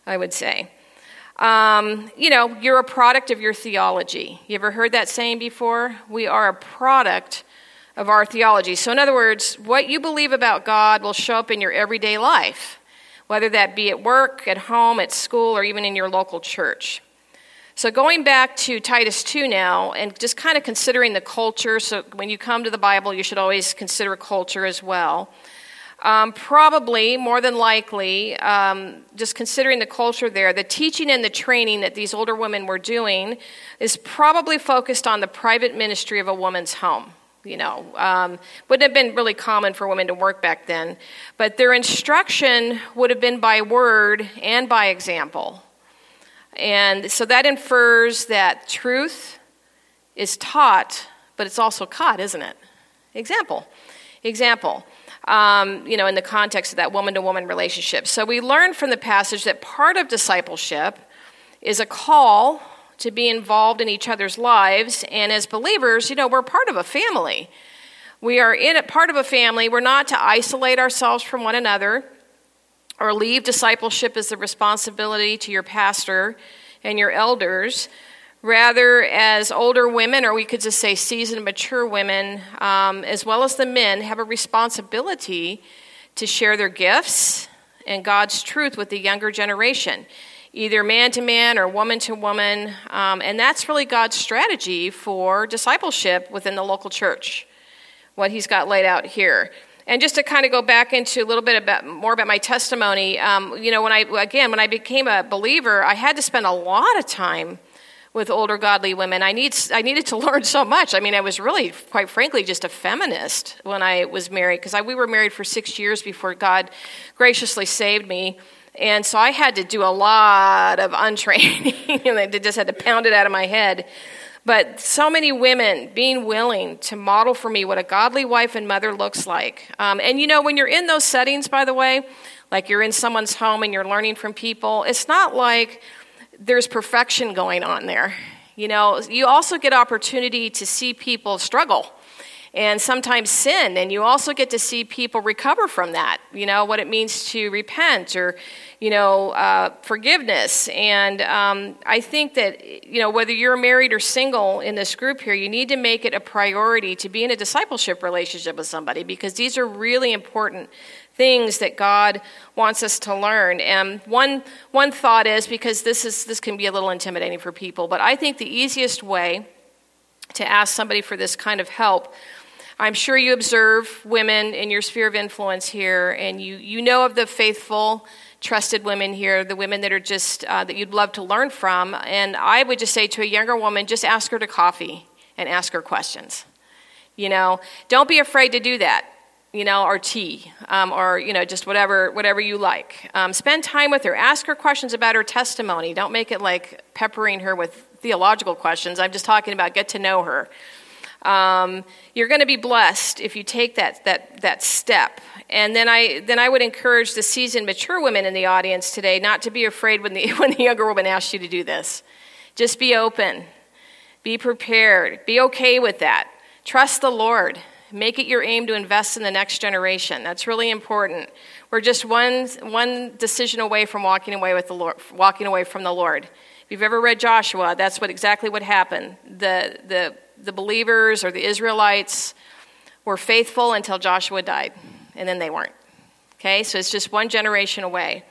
I would say. Um, you know, you're a product of your theology. You ever heard that saying before? We are a product of our theology. So in other words, what you believe about God will show up in your everyday life, whether that be at work, at home, at school, or even in your local church. So going back to Titus two now, and just kind of considering the culture, so when you come to the Bible, you should always consider culture as well. Um, probably, more than likely, um, just considering the culture there, the teaching and the training that these older women were doing is probably focused on the private ministry of a woman's home. You know, um, wouldn't have been really common for women to work back then. But their instruction would have been by word and by example. And so that infers that truth is taught, but it's also caught, isn't it? Example. Example. Um, you know, in the context of that woman-to-woman relationship. So we learn from the passage that part of discipleship is a call to be involved in each other's lives. And as believers, you know, we're part of a family. We are in a part of a family. We're not to isolate ourselves from one another or leave discipleship as the responsibility to your pastor and your elders. Rather, as older women, or we could just say seasoned, mature women, um, as well as the men, have a responsibility to share their gifts and God's truth with the younger generation, either man to man or woman to woman. Um, and that's really God's strategy for discipleship within the local church, what he's got laid out here. And just to kind of go back into a little bit about more about my testimony, um, you know, when I, again, when I became a believer, I had to spend a lot of time with older godly women. I need, I needed to learn so much. I mean, I was really, quite frankly, just a feminist when I was married, because I, we were married for six years before God graciously saved me. And so I had to do a lot of untraining, and I just had to pound it out of my head. But so many women being willing to model for me what a godly wife and mother looks like. Um, and, you know, when you're in those settings, by the way, like you're in someone's home and you're learning from people, it's not like there's perfection going on there. You know, you also get opportunity to see people struggle and sometimes sin. And you also get to see people recover from that, you know, what it means to repent or, you know, uh, forgiveness. And um, I think that, you know, whether you're married or single in this group here, you need to make it a priority to be in a discipleship relationship with somebody, because these are really important things that God wants us to learn. And one one thought is, because this is this can be a little intimidating for people, but I think the easiest way to ask somebody for this kind of help, I'm sure you observe women in your sphere of influence here, and you you know of the faithful, trusted women here, the women that are just uh, that you'd love to learn from. And I would just say to a younger woman, just ask her to coffee and ask her questions. You know, don't be afraid to do that. You know, or tea, um, or, you know, just whatever whatever you like. Um, spend time with her. Ask her questions about her testimony. Don't make it like peppering her with theological questions. I'm just talking about get to know her. Um, you're going to be blessed if you take that that that step. And then I then I would encourage the seasoned, mature women in the audience today not to be afraid when the when the younger woman asks you to do this. Just be open. Be prepared. Be okay with that. Trust the Lord. Make it your aim to invest in the next generation. That's really important. We're just one one decision away from walking away with the Lord, walking away from the Lord. If you've ever read Joshua, that's what exactly what happened. The the the believers or the Israelites were faithful until Joshua died, and then they weren't. Okay, so it's just one generation away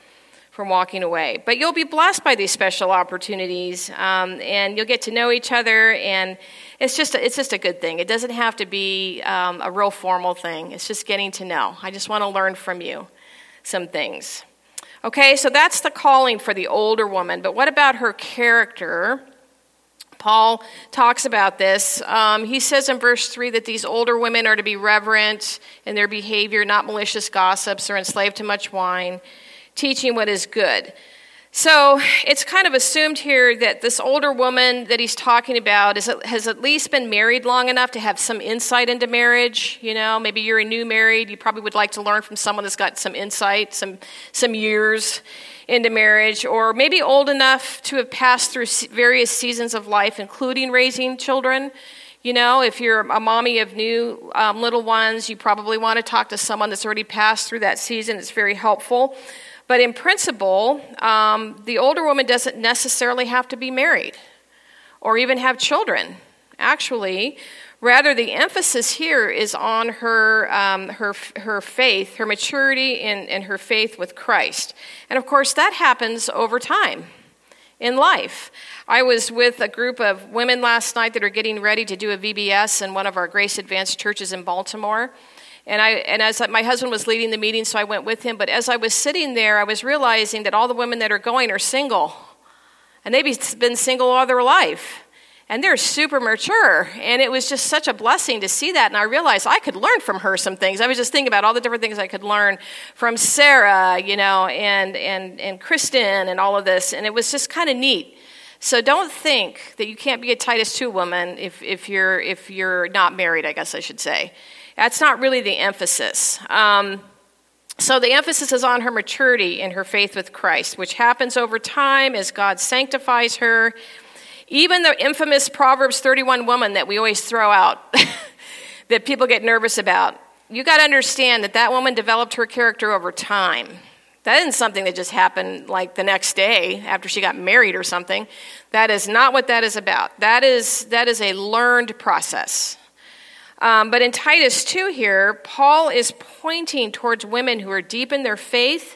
from walking away. But you'll be blessed by these special opportunities, um, and you'll get to know each other, and it's just a, it's just a good thing. It doesn't have to be um, a real formal thing. It's just getting to know. I just want to learn from you some things. Okay, so that's the calling for the older woman, but what about her character? Paul talks about this. Um, he says in verse three that these older women are to be reverent in their behavior, not malicious gossips or enslaved to much wine, teaching what is good. So it's kind of assumed here that this older woman that he's talking about is, has at least been married long enough to have some insight into marriage. You know, maybe you're a new married. You probably would like to learn from someone that's got some insight, some some years into marriage, or maybe old enough to have passed through various seasons of life, including raising children. You know, if you're a mommy of new um, little ones, you probably want to talk to someone that's already passed through that season. It's very helpful. But in principle, um, the older woman doesn't necessarily have to be married or even have children. Actually, rather the emphasis here is on her um, her her faith, her maturity in, in her faith with Christ. And of course, that happens over time in life. I was with a group of women last night that are getting ready to do a V B S in one of our Grace Advanced Churches in Baltimore. And I and as my husband was leading the meeting, so I went with him. But as I was sitting there, I was realizing that all the women that are going are single. And they've been single all their life. And they're super mature. And it was just such a blessing to see that. And I realized I could learn from her some things. I was just thinking about all the different things I could learn from Sarah, you know, and and, and Kristen and all of this. And it was just kind of neat. So don't think that you can't be a Titus two woman if, if you're if you're not married, I guess I should say. That's not really the emphasis. Um, so the emphasis is on her maturity in her faith with Christ, which happens over time as God sanctifies her. Even the infamous Proverbs thirty-one woman that we always throw out, that people get nervous about, you got to understand that that woman developed her character over time. That isn't something that just happened like the next day after she got married or something. That is not what that is about. That is that is a learned process. Um, but in Titus two here, Paul is pointing towards women who are deep in their faith,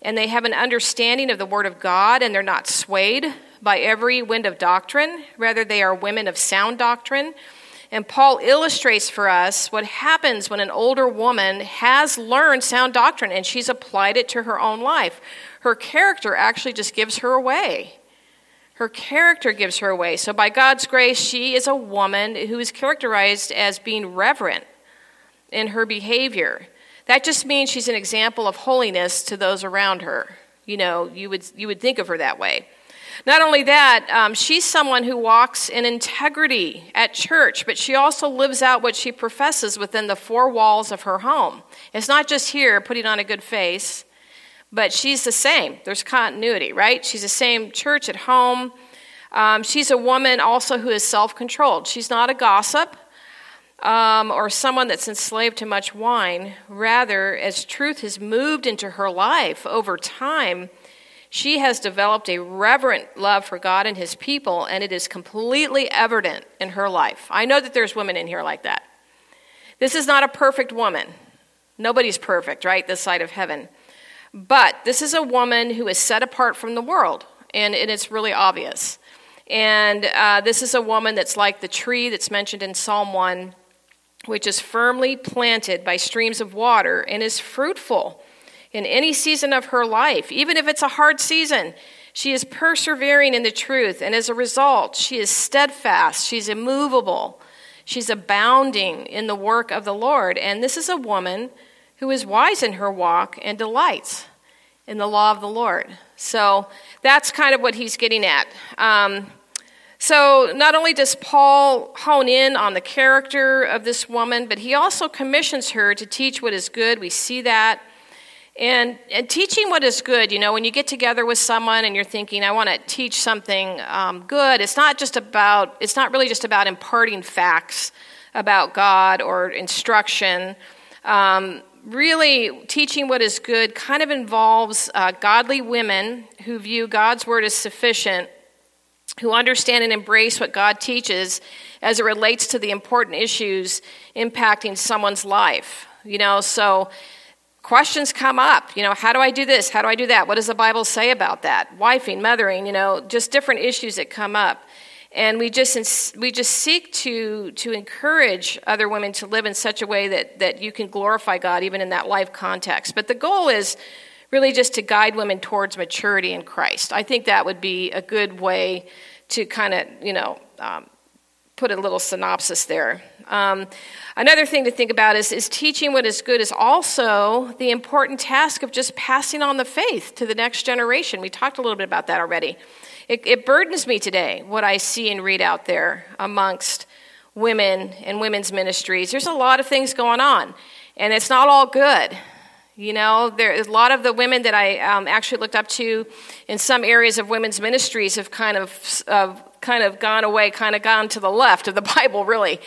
and they have an understanding of the Word of God, and they're not swayed by every wind of doctrine. Rather, they are women of sound doctrine. And Paul illustrates for us what happens when an older woman has learned sound doctrine, and she's applied it to her own life. Her character actually just gives her away. Her character gives her away. So by God's grace, she is a woman who is characterized as being reverent in her behavior. That just means she's an example of holiness to those around her. You know, you would you would think of her that way. Not only that, um, she's someone who walks in integrity at church, but she also lives out what she professes within the four walls of her home. It's not just here putting on a good face. But she's the same. There's continuity, right? She's the same church at home. Um, she's a woman also who is self-controlled. She's not a gossip. um, or someone that's enslaved to much wine. Rather, as truth has moved into her life over time, she has developed a reverent love for God and his people, and it is completely evident in her life. I know that there's women in here like that. This is not a perfect woman. Nobody's perfect, right, this side of heaven. But this is a woman who is set apart from the world, and, and it's really obvious. And uh, this is a woman that's like the tree that's mentioned in Psalm one, which is firmly planted by streams of water and is fruitful in any season of her life. Even if it's a hard season, she is persevering in the truth, and as a result, she is steadfast, she's immovable, she's abounding in the work of the Lord. And this is a woman who is wise in her walk and delights in the law of the Lord. So that's kind of what he's getting at. Um, so not only does Paul hone in on the character of this woman, but he also commissions her to teach what is good. We see that. And, and teaching what is good, you know, when you get together with someone and you're thinking, I want to teach something um, good, it's not just about, it's not really just about imparting facts about God or instruction. Um, really, teaching what is good kind of involves uh, godly women who view God's word as sufficient, who understand and embrace what God teaches as it relates to the important issues impacting someone's life, you know, so questions come up, you know, how do I do this? How do I do that? What does the Bible say about that? Wifing, mothering, you know, just different issues that come up. And we just we just seek to to encourage other women to live in such a way that, that you can glorify God even in that life context. But the goal is really just to guide women towards maturity in Christ. I think that would be a good way to kind of, you know, um, put a little synopsis there. Um, another thing to think about is, is teaching what is good is also the important task of just passing on the faith to the next generation. We talked a little bit about that already. It, it burdens me today what I see and read out there amongst women and women's ministries. There's a lot of things going on, and it's not all good. You know, there a lot of the women that I um, actually looked up to in some areas of women's ministries have kind of uh, kind of gone away, kind of gone to the left of the Bible, really.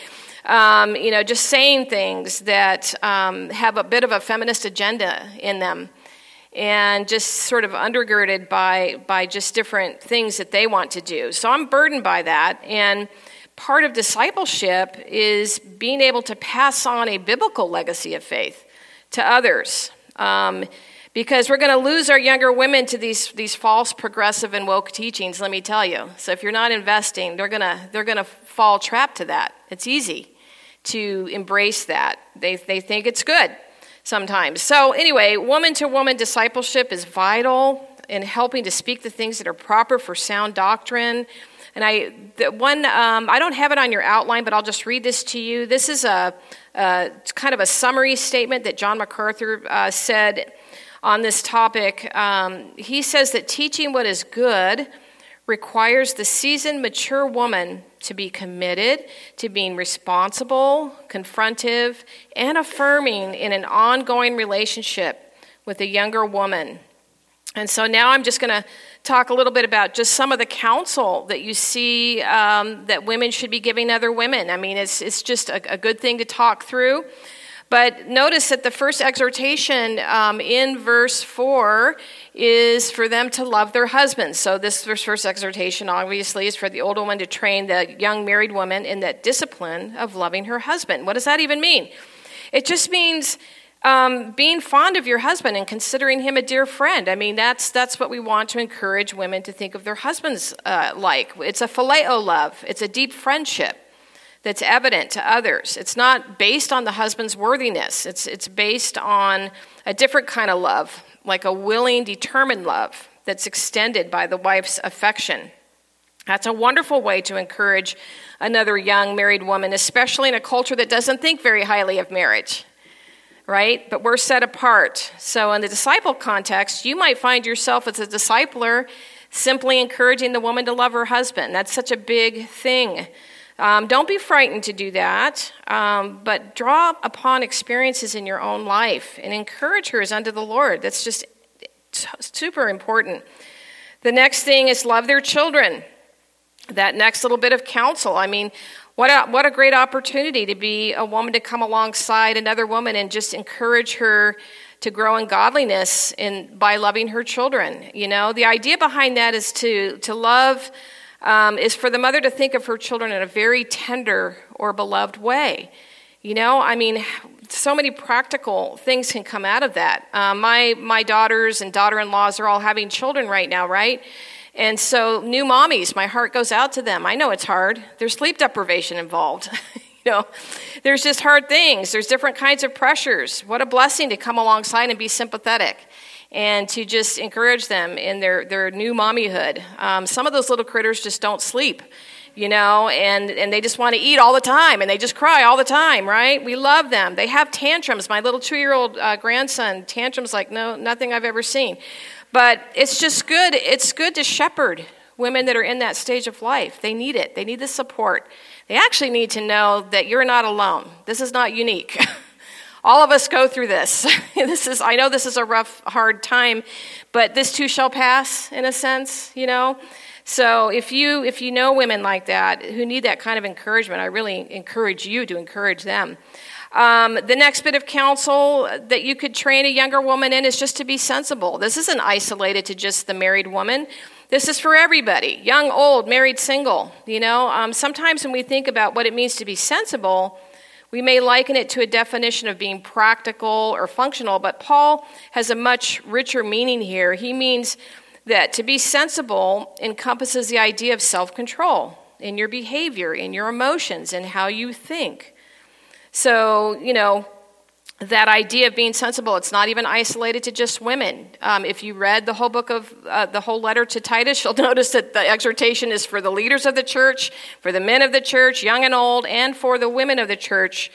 Um, you know, just saying things that um, have a bit of a feminist agenda in them, and just sort of undergirded by by just different things that they want to do. So I'm burdened by that, and part of discipleship is being able to pass on a biblical legacy of faith to others. Um, because we're going to lose our younger women to these these false progressive and woke teachings, let me tell you. So if you're not investing, they're going to they're going to fall trapped to that. It's easy to embrace that. They they think it's good sometimes. So anyway, woman-to-woman discipleship is vital in helping to speak the things that are proper for sound doctrine. And I the one um, I don't have it on your outline, but I'll just read this to you. This is a Uh, kind of a summary statement that John MacArthur uh, said on this topic. Um, he says that teaching what is good requires the seasoned, mature woman to be committed to being responsible, confrontive, and affirming in an ongoing relationship with a younger woman. And so now I'm just going to talk a little bit about just some of the counsel that you see um, that women should be giving other women. I mean, it's it's just a, a good thing to talk through. But notice that the first exhortation um, in verse four is for them to love their husbands. So this first exhortation, obviously, is for the older woman to train the young married woman in that discipline of loving her husband. What does that even mean? It just means Um, being fond of your husband and considering him a dear friend. I mean, that's that's what we want to encourage women to think of their husbands uh, like. It's a phileo love. It's a deep friendship that's evident to others. It's not based on the husband's worthiness. It's it's based on a different kind of love, like a willing, determined love that's extended by the wife's affection. That's a wonderful way to encourage another young married woman, especially in a culture that doesn't think very highly of marriage. Right? But we're set apart. So in the disciple context, you might find yourself as a discipler simply encouraging the woman to love her husband. That's such a big thing. Um, don't be frightened to do that, um, but draw upon experiences in your own life and encourage her as unto the Lord. That's just t- super important. The next thing is love their children. That next little bit of counsel. I mean, What a, what a great opportunity to be a woman to come alongside another woman and just encourage her to grow in godliness and by loving her children. You know, the idea behind that is to to love um, is for the mother to think of her children in a very tender or beloved way. You know, I mean, so many practical things can come out of that. Uh, my my daughters and daughter-in-laws are all having children right now, right? And so new mommies, my heart goes out to them. I know it's hard. There's sleep deprivation involved. You know, there's just hard things. There's different kinds of pressures. What a blessing to come alongside and be sympathetic and to just encourage them in their, their new mommyhood. Um, some of those little critters just don't sleep, you know, and, and they just want to eat all the time, and they just cry all the time, right? We love them. They have tantrums. My little two-year-old uh, grandson, tantrums like no nothing I've ever seen. But it's just good. It's good to shepherd women that are in that stage of life. They need it. They need the support. They actually need to know that you're not alone. This is not unique. All of us go through this. This is, I know this is a rough, hard time, but this too shall pass, in a sense, you know? So if you if you know women like that who need that kind of encouragement, I really encourage you to encourage them. Um, the next bit of counsel that you could train a younger woman in is just to be sensible. This isn't isolated to just the married woman. This is for everybody, young, old, married, single. You know, um, sometimes when we think about what it means to be sensible, we may liken it to a definition of being practical or functional, but Paul has a much richer meaning here. He means that to be sensible encompasses the idea of self-control in your behavior, in your emotions, in how you think. So, you know, that idea of being sensible, it's not even isolated to just women. Um, if you read the whole book of, uh, the whole letter to Titus, you'll notice that the exhortation is for the leaders of the church, for the men of the church, young and old, and for the women of the church,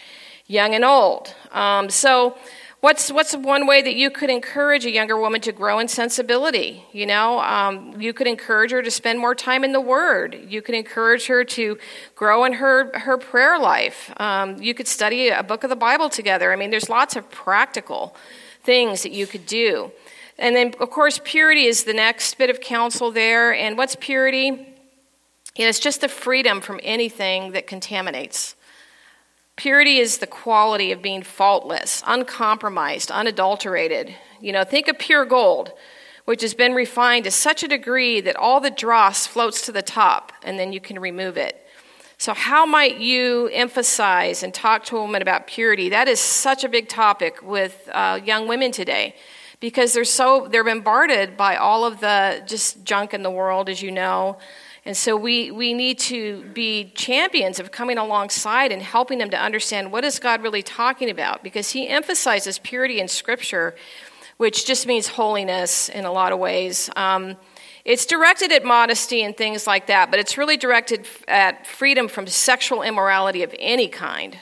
young and old. Um, so what's what's one way that you could encourage a younger woman to grow in sensibility? You know, um, you could encourage her to spend more time in the Word. You could encourage her to grow in her, her prayer life. Um, you could study a book of the Bible together. I mean, there's lots of practical things that you could do. And then, of course, purity is the next bit of counsel there. And what's purity? You know, it's just the freedom from anything that contaminates. Purity is the quality of being faultless, uncompromised, unadulterated. You know, think of pure gold, which has been refined to such a degree that all the dross floats to the top, and then you can remove it. So how might you emphasize and talk to a woman about purity? That is such a big topic with uh, young women today, because they're so they're bombarded by all of the just junk in the world, as you know. And so we, we need to be champions of coming alongside and helping them to understand what is God really talking about, because he emphasizes purity in Scripture, which just means holiness in a lot of ways. Um, it's directed at modesty and things like that, but it's really directed at freedom from sexual immorality of any kind,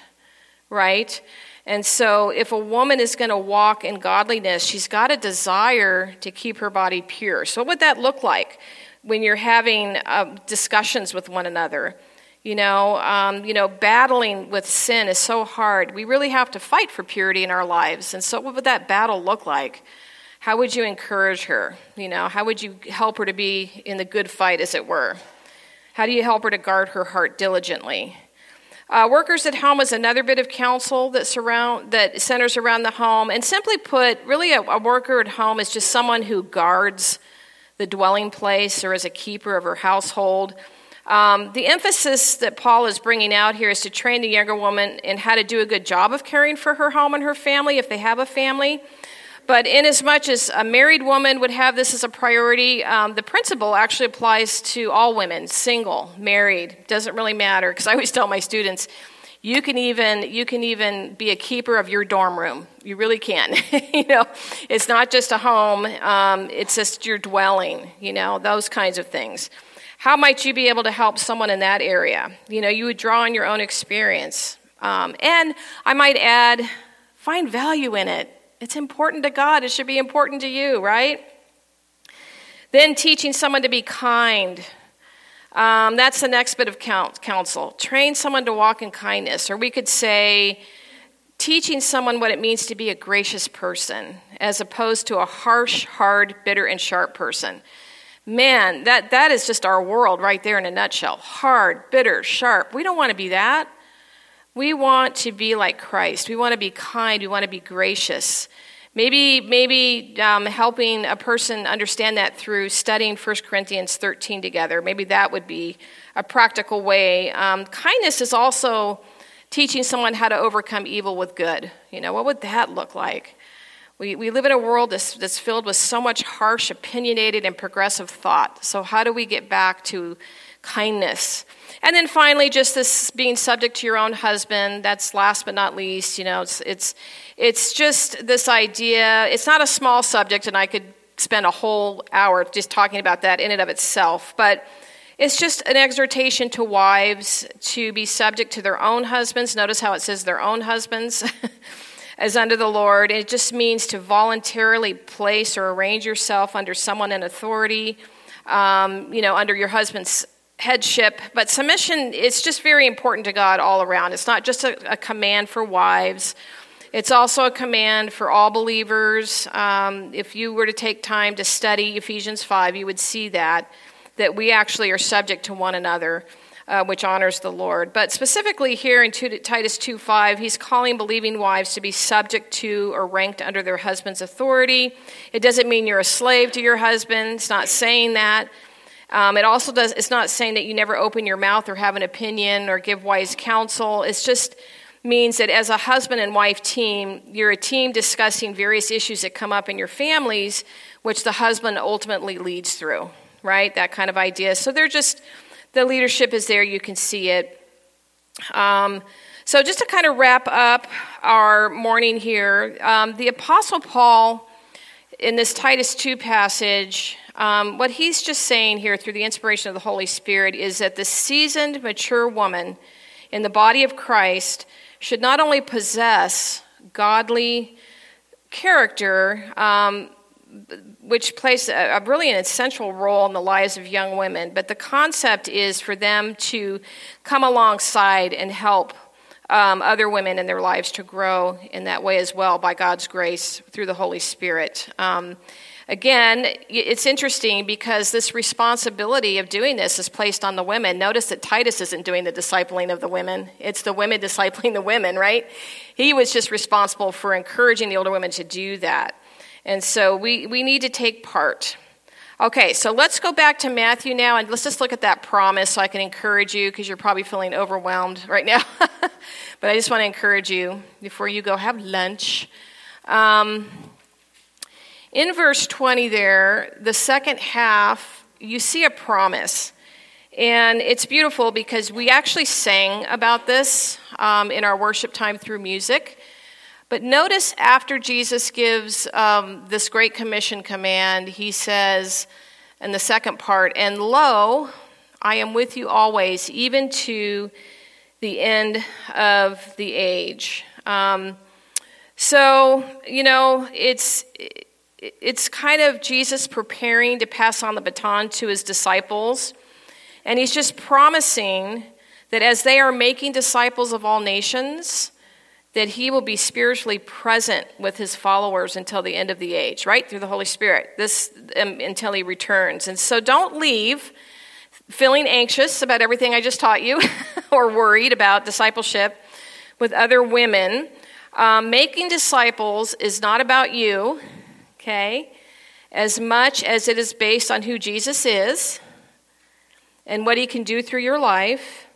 right? And so if a woman is going to walk in godliness, she's got a desire to keep her body pure. So what would that look like? When you're having uh, discussions with one another, you know, um, you know, battling with sin is so hard. We really have to fight for purity in our lives. And so what would that battle look like? How would you encourage her? You know, how would you help her to be in the good fight, as it were? How do you help her to guard her heart diligently? Uh, workers at home is another bit of counsel that surround that centers around the home. And simply put, really a, a worker at home is just someone who guards the dwelling place, or as a keeper of her household. Um, the emphasis that Paul is bringing out here is to train the younger woman in how to do a good job of caring for her home and her family, if they have a family. But inasmuch as a married woman would have this as a priority, um, the principle actually applies to all women, single, married, doesn't really matter, because I always tell my students, You can even you can even be a keeper of your dorm room. You really can. You know, it's not just a home. Um, it's just your dwelling. You know, those kinds of things. How might you be able to help someone in that area? You know, you would draw on your own experience, um, and I might add, find value in it. It's important to God. It should be important to you, right? Then teaching someone to be kind. Um, that's the next bit of counsel. Train someone to walk in kindness. Or we could say teaching someone what it means to be a gracious person as opposed to a harsh, hard, bitter, and sharp person. Man, that, that is just our world right there in a nutshell. Hard, bitter, sharp. We don't want to be that. We want to be like Christ. We want to be kind. We want to be gracious. Maybe maybe um, helping a person understand that through studying First Corinthians thirteen together. Maybe that would be a practical way. Um, kindness is also teaching someone how to overcome evil with good. You know, what would that look like? We we live in a world that's, that's filled with so much harsh, opinionated, and progressive thought. So how do we get back to kindness? And then finally, just this being subject to your own husband. That's last but not least. You know, it's it's it's just this idea. It's not a small subject, and I could spend a whole hour just talking about that in and of itself. But it's just an exhortation to wives to be subject to their own husbands. Notice how it says their own husbands. As under the Lord, it just means to voluntarily place or arrange yourself under someone in authority, um, you know, under your husband's headship. But submission, it's just very important to God all around. It's not just a, a command for wives. It's also a command for all believers. Um, if you were to take time to study Ephesians five, you would see that, that we actually are subject to one another. Uh, which honors the Lord. But specifically here in Titus two five, he's calling believing wives to be subject to or ranked under their husband's authority. It doesn't mean you're a slave to your husband. It's not saying that. Um, it also does. It's not saying that you never open your mouth or have an opinion or give wise counsel. It just means that as a husband and wife team, you're a team discussing various issues that come up in your families, which the husband ultimately leads through, right? That kind of idea. So they're just... the leadership is there. You can see it. Um, so just to kind of wrap up our morning here, um, the Apostle Paul in this Titus two passage, um, what he's just saying here through the inspiration of the Holy Spirit is that the seasoned, mature woman in the body of Christ should not only possess godly character, um which plays a, a really an essential role in the lives of young women. But the concept is for them to come alongside and help um, other women in their lives to grow in that way as well by God's grace through the Holy Spirit. Um, again, it's interesting because this responsibility of doing this is placed on the women. Notice that Titus isn't doing the discipling of the women. It's the women discipling the women, right? He was just responsible for encouraging the older women to do that. And so we, we need to take part. Okay, so let's go back to Matthew now, and let's just look at that promise so I can encourage you, because you're probably feeling overwhelmed right now. But I just want to encourage you before you go have lunch. Um, in verse twenty there, the second half, you see a promise. And it's beautiful because we actually sang about this um, in our worship time through music. But notice after Jesus gives um, this Great Commission command, he says in the second part, "And lo, I am with you always, even to the end of the age." Um, so, you know, it's it's kind of Jesus preparing to pass on the baton to his disciples. And he's just promising that as they are making disciples of all nations, that he will be spiritually present with his followers until the end of the age, right? Through the Holy Spirit, this um, until he returns. And so don't leave feeling anxious about everything I just taught you or worried about discipleship with other women. Um, making disciples is not about you, okay, as much as it is based on who Jesus is and what he can do through your life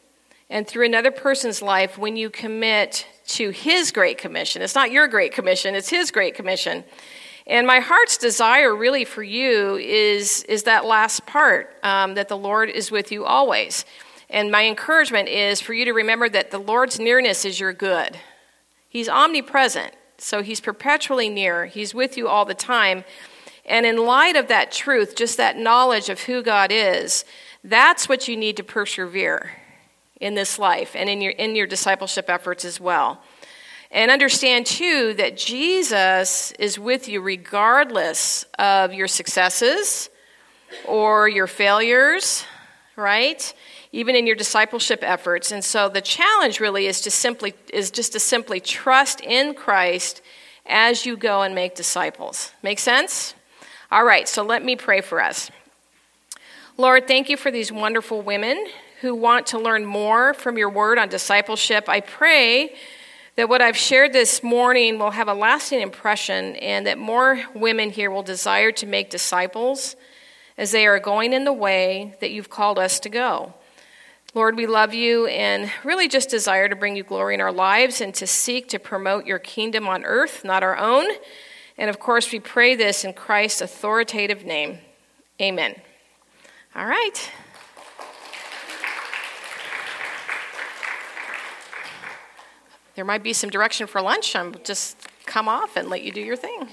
and through another person's life when you commit to his Great Commission. It's not your Great Commission, it's his Great Commission. And my heart's desire really for you is, is that last part, um, that the Lord is with you always. And my encouragement is for you to remember that the Lord's nearness is your good. He's omnipresent, so he's perpetually near. He's with you all the time. And in light of that truth, just that knowledge of who God is, that's what you need to persevere in this life and in your in your discipleship efforts as well. And understand, too, that Jesus is with you regardless of your successes or your failures, right? Even in your discipleship efforts. And so the challenge really is to simply is just to simply trust in Christ as you go and make disciples. Make sense? All right, so let me pray for us. Lord, thank you for these wonderful women who want to learn more from your word on discipleship. I pray that what I've shared this morning will have a lasting impression and that more women here will desire to make disciples as they are going in the way that you've called us to go. Lord, we love you and really just desire to bring you glory in our lives and to seek to promote your kingdom on earth, not our own. And of course, we pray this in Christ's authoritative name. Amen. All right. There might be some direction for lunch. I'm just come off and let you do your thing.